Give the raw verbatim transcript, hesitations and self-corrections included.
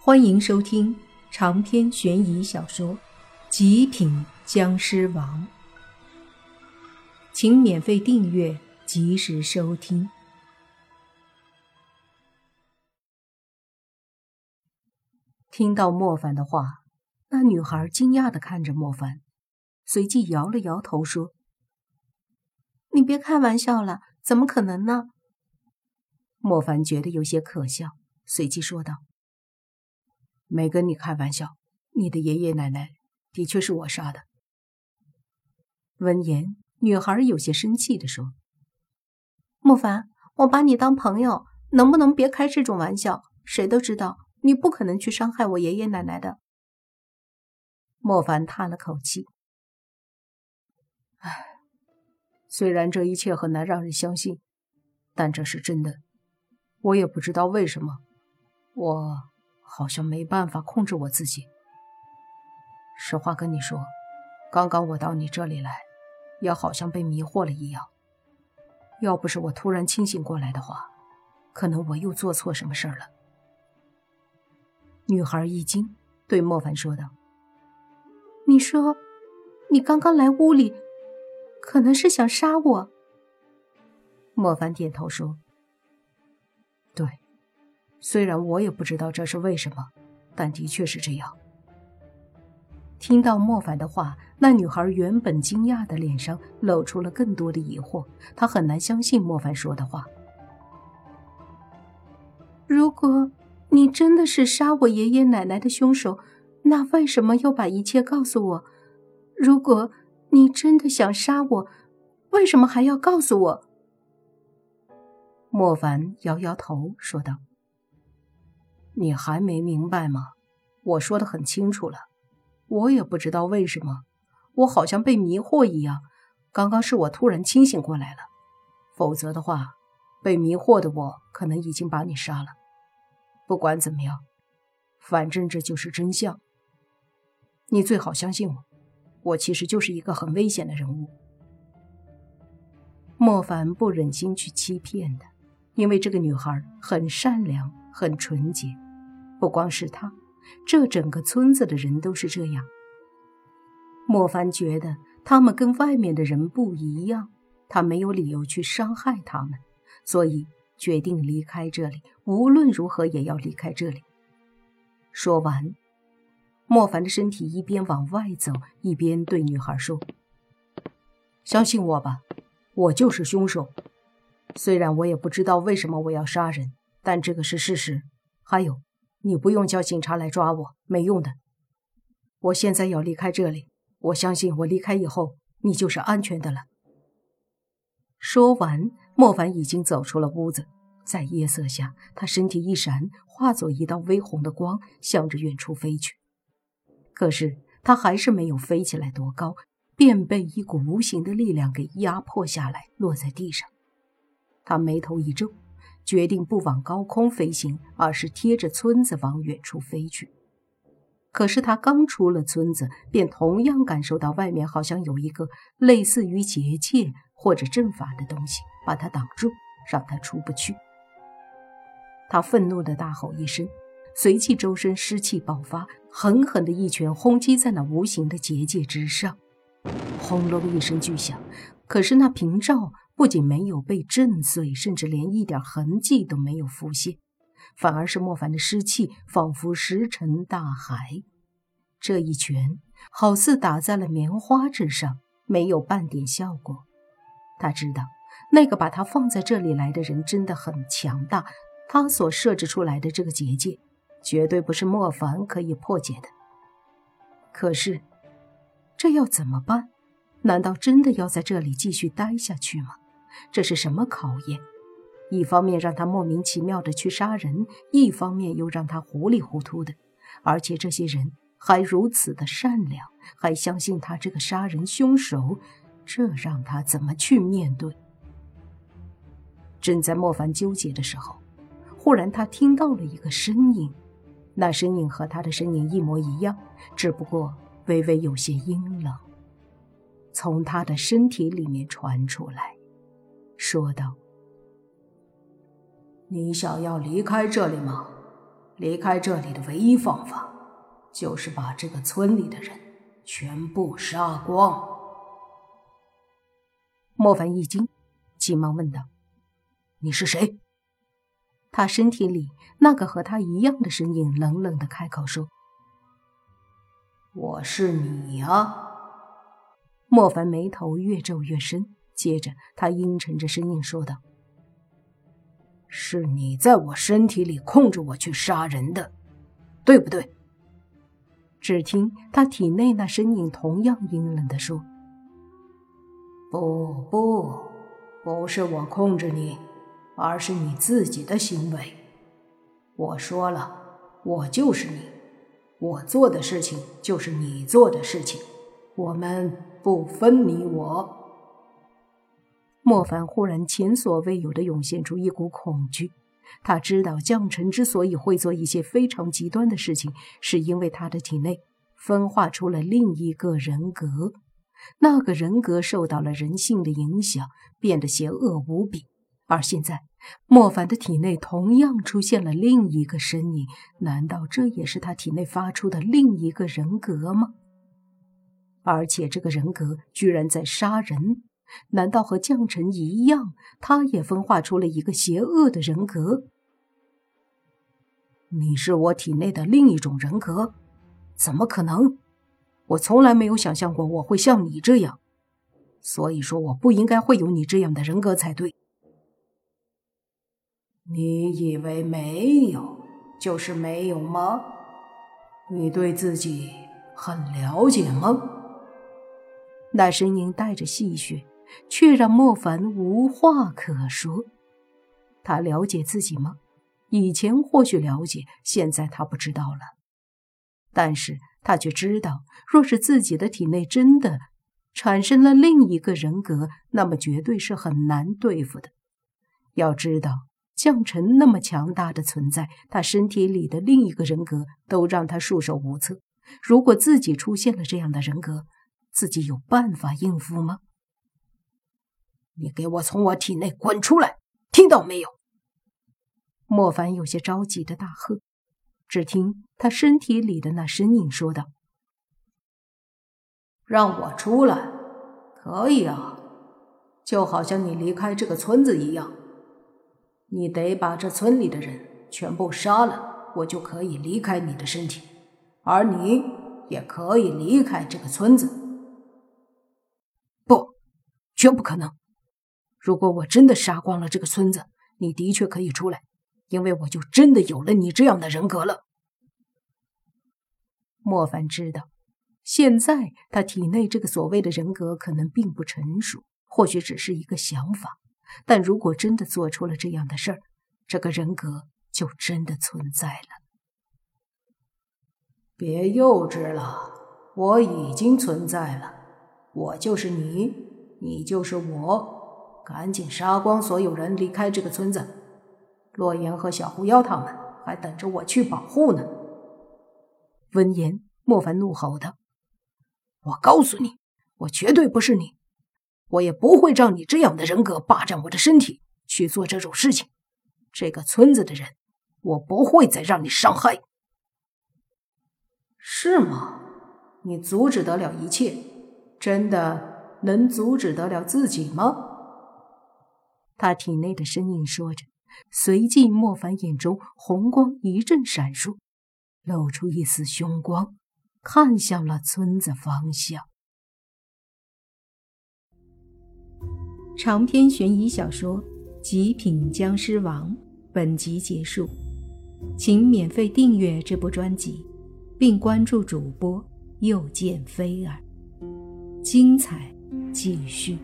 欢迎收听长篇悬疑小说《极品僵尸王》，请免费订阅，及时收听。听到莫凡的话，那女孩惊讶地看着莫凡，随即摇了摇头说：“你别开玩笑了，怎么可能呢？”莫凡觉得有些可笑，随即说道：“没跟你开玩笑，你的爷爷奶奶的确是我杀的。”闻言，女孩有些生气地说：“莫凡，我把你当朋友，能不能别开这种玩笑？谁都知道，你不可能去伤害我爷爷奶奶的。”莫凡叹了口气：“唉，虽然这一切很难让人相信，但这是真的。我也不知道为什么，我……”好像没办法控制我自己。实话跟你说，刚刚我到你这里来，也好像被迷惑了一样。要不是我突然清醒过来的话，可能我又做错什么事儿了。女孩一惊，对莫凡说道：“你说，你刚刚来屋里，可能是想杀我？”莫凡点头说：“对。”虽然我也不知道这是为什么，但的确是这样。听到莫凡的话，那女孩原本惊讶的脸上露出了更多的疑惑，她很难相信莫凡说的话。如果你真的是杀我爷爷奶奶的凶手，那为什么要把一切告诉我？如果你真的想杀我，为什么还要告诉我？莫凡摇摇头说道：“你还没明白吗？我说得很清楚了。我也不知道为什么，我好像被迷惑一样。刚刚是我突然清醒过来了，否则的话，被迷惑的我可能已经把你杀了。不管怎么样，反正这就是真相。你最好相信我，我其实就是一个很危险的人物。”莫凡不忍心去欺骗的，因为这个女孩很善良，很纯洁。不光是他，这整个村子的人都是这样。莫凡觉得他们跟外面的人不一样，他没有理由去伤害他们，所以决定离开这里，无论如何也要离开这里。说完，莫凡的身体一边往外走，一边对女孩说：“相信我吧，我就是凶手。虽然我也不知道为什么我要杀人，但这个是事实。还有，你不用叫警察来抓我，没用的。我现在要离开这里，我相信我离开以后，你就是安全的了。”说完，莫凡已经走出了屋子，在夜色下，他身体一闪，化作一道微红的光，向着远处飞去。可是他还是没有飞起来多高，便被一股无形的力量给压迫下来，落在地上。他眉头一皱，决定不往高空飞行，而是贴着村子往远处飞去。可是他刚出了村子，便同样感受到外面好像有一个类似于结界或者阵法的东西把他挡住，让他出不去。他愤怒地大吼一声，随即周身湿气爆发，狠狠的一拳轰击在那无形的结界之上。轰隆一声巨响，可是那屏障不仅没有被震碎，甚至连一点痕迹都没有浮现，反而是莫凡的尸气仿佛石沉大海。这一拳好似打在了棉花之上，没有半点效果。他知道那个把他放在这里来的人真的很强大，他所设置出来的这个结界绝对不是莫凡可以破解的。可是这要怎么办？难道真的要在这里继续待下去吗？这是什么考验？一方面让他莫名其妙的去杀人，一方面又让他糊里糊涂的，而且这些人还如此的善良，还相信他这个杀人凶手，这让他怎么去面对？正在莫凡纠结的时候，忽然他听到了一个声音，那声音和他的身影一模一样，只不过微微有些阴冷，从他的身体里面传出来，说道：“你想要离开这里吗？离开这里的唯一方法就是把这个村里的人全部杀光。莫凡一惊，急忙问道：“你是谁？”他身体里那个和他一样的身影冷冷地开口说：“我是你啊。”莫凡眉头越皱越深，接着他阴沉着声音说道：“是你在我身体里控制我去杀人的，对不对？”只听他体内那身影同样阴冷地说：“不不，不是我控制你，而是你自己的行为。我说了，我就是你，我做的事情就是你做的事情，我们不分你我。”莫凡忽然前所未有地涌现出一股恐惧，他知道将臣之所以会做一些非常极端的事情，是因为他的体内分化出了另一个人格，那个人格受到了人性的影响，变得邪恶无比。而现在莫凡的体内同样出现了另一个身影，难道这也是他体内发出的另一个人格吗？而且这个人格居然在杀人，难道和将臣一样，他也分化出了一个邪恶的人格？你是我体内的另一种人格？怎么可能？我从来没有想象过我会像你这样，所以说我不应该会有你这样的人格才对。你以为没有，就是没有吗？你对自己很了解吗？那声音带着戏谑，却让莫凡无话可说。他了解自己吗？以前或许了解，现在他不知道了。但是他却知道，若是自己的体内真的产生了另一个人格，那么绝对是很难对付的。要知道，将臣那么强大的存在，他身体里的另一个人格都让他束手无策。如果自己出现了这样的人格，自己有办法应付吗？你给我从我体内滚出来，听到没有？莫凡有些着急的大喝，只听他身体里的那身影说道：“让我出来，可以啊，就好像你离开这个村子一样，你得把这村里的人全部杀了，我就可以离开你的身体，而你也可以离开这个村子。”不，绝不可能！如果我真的杀光了这个村子，你的确可以出来，因为我就真的有了你这样的人格了。莫凡知道，现在他体内这个所谓的人格可能并不成熟，或许只是一个想法，但如果真的做出了这样的事儿，这个人格就真的存在了。别幼稚了，我已经存在了。我就是你，你就是我，赶紧杀光所有人，离开这个村子。洛言和小狐妖他们还等着我去保护呢。闻言，莫凡怒吼道：“我告诉你，我绝对不是你，我也不会让你这样的人格霸占我的身体去做这种事情。这个村子的人，我不会再让你伤害。”是吗？你阻止得了一切？真的能阻止得了自己吗？他体内的声音说着，随即莫凡眼中红光一阵闪烁，露出一丝凶光，看向了村子方向。长篇悬疑小说《极品僵尸王》本集结束，请免费订阅这部专辑，并关注主播又见菲儿，精彩继续。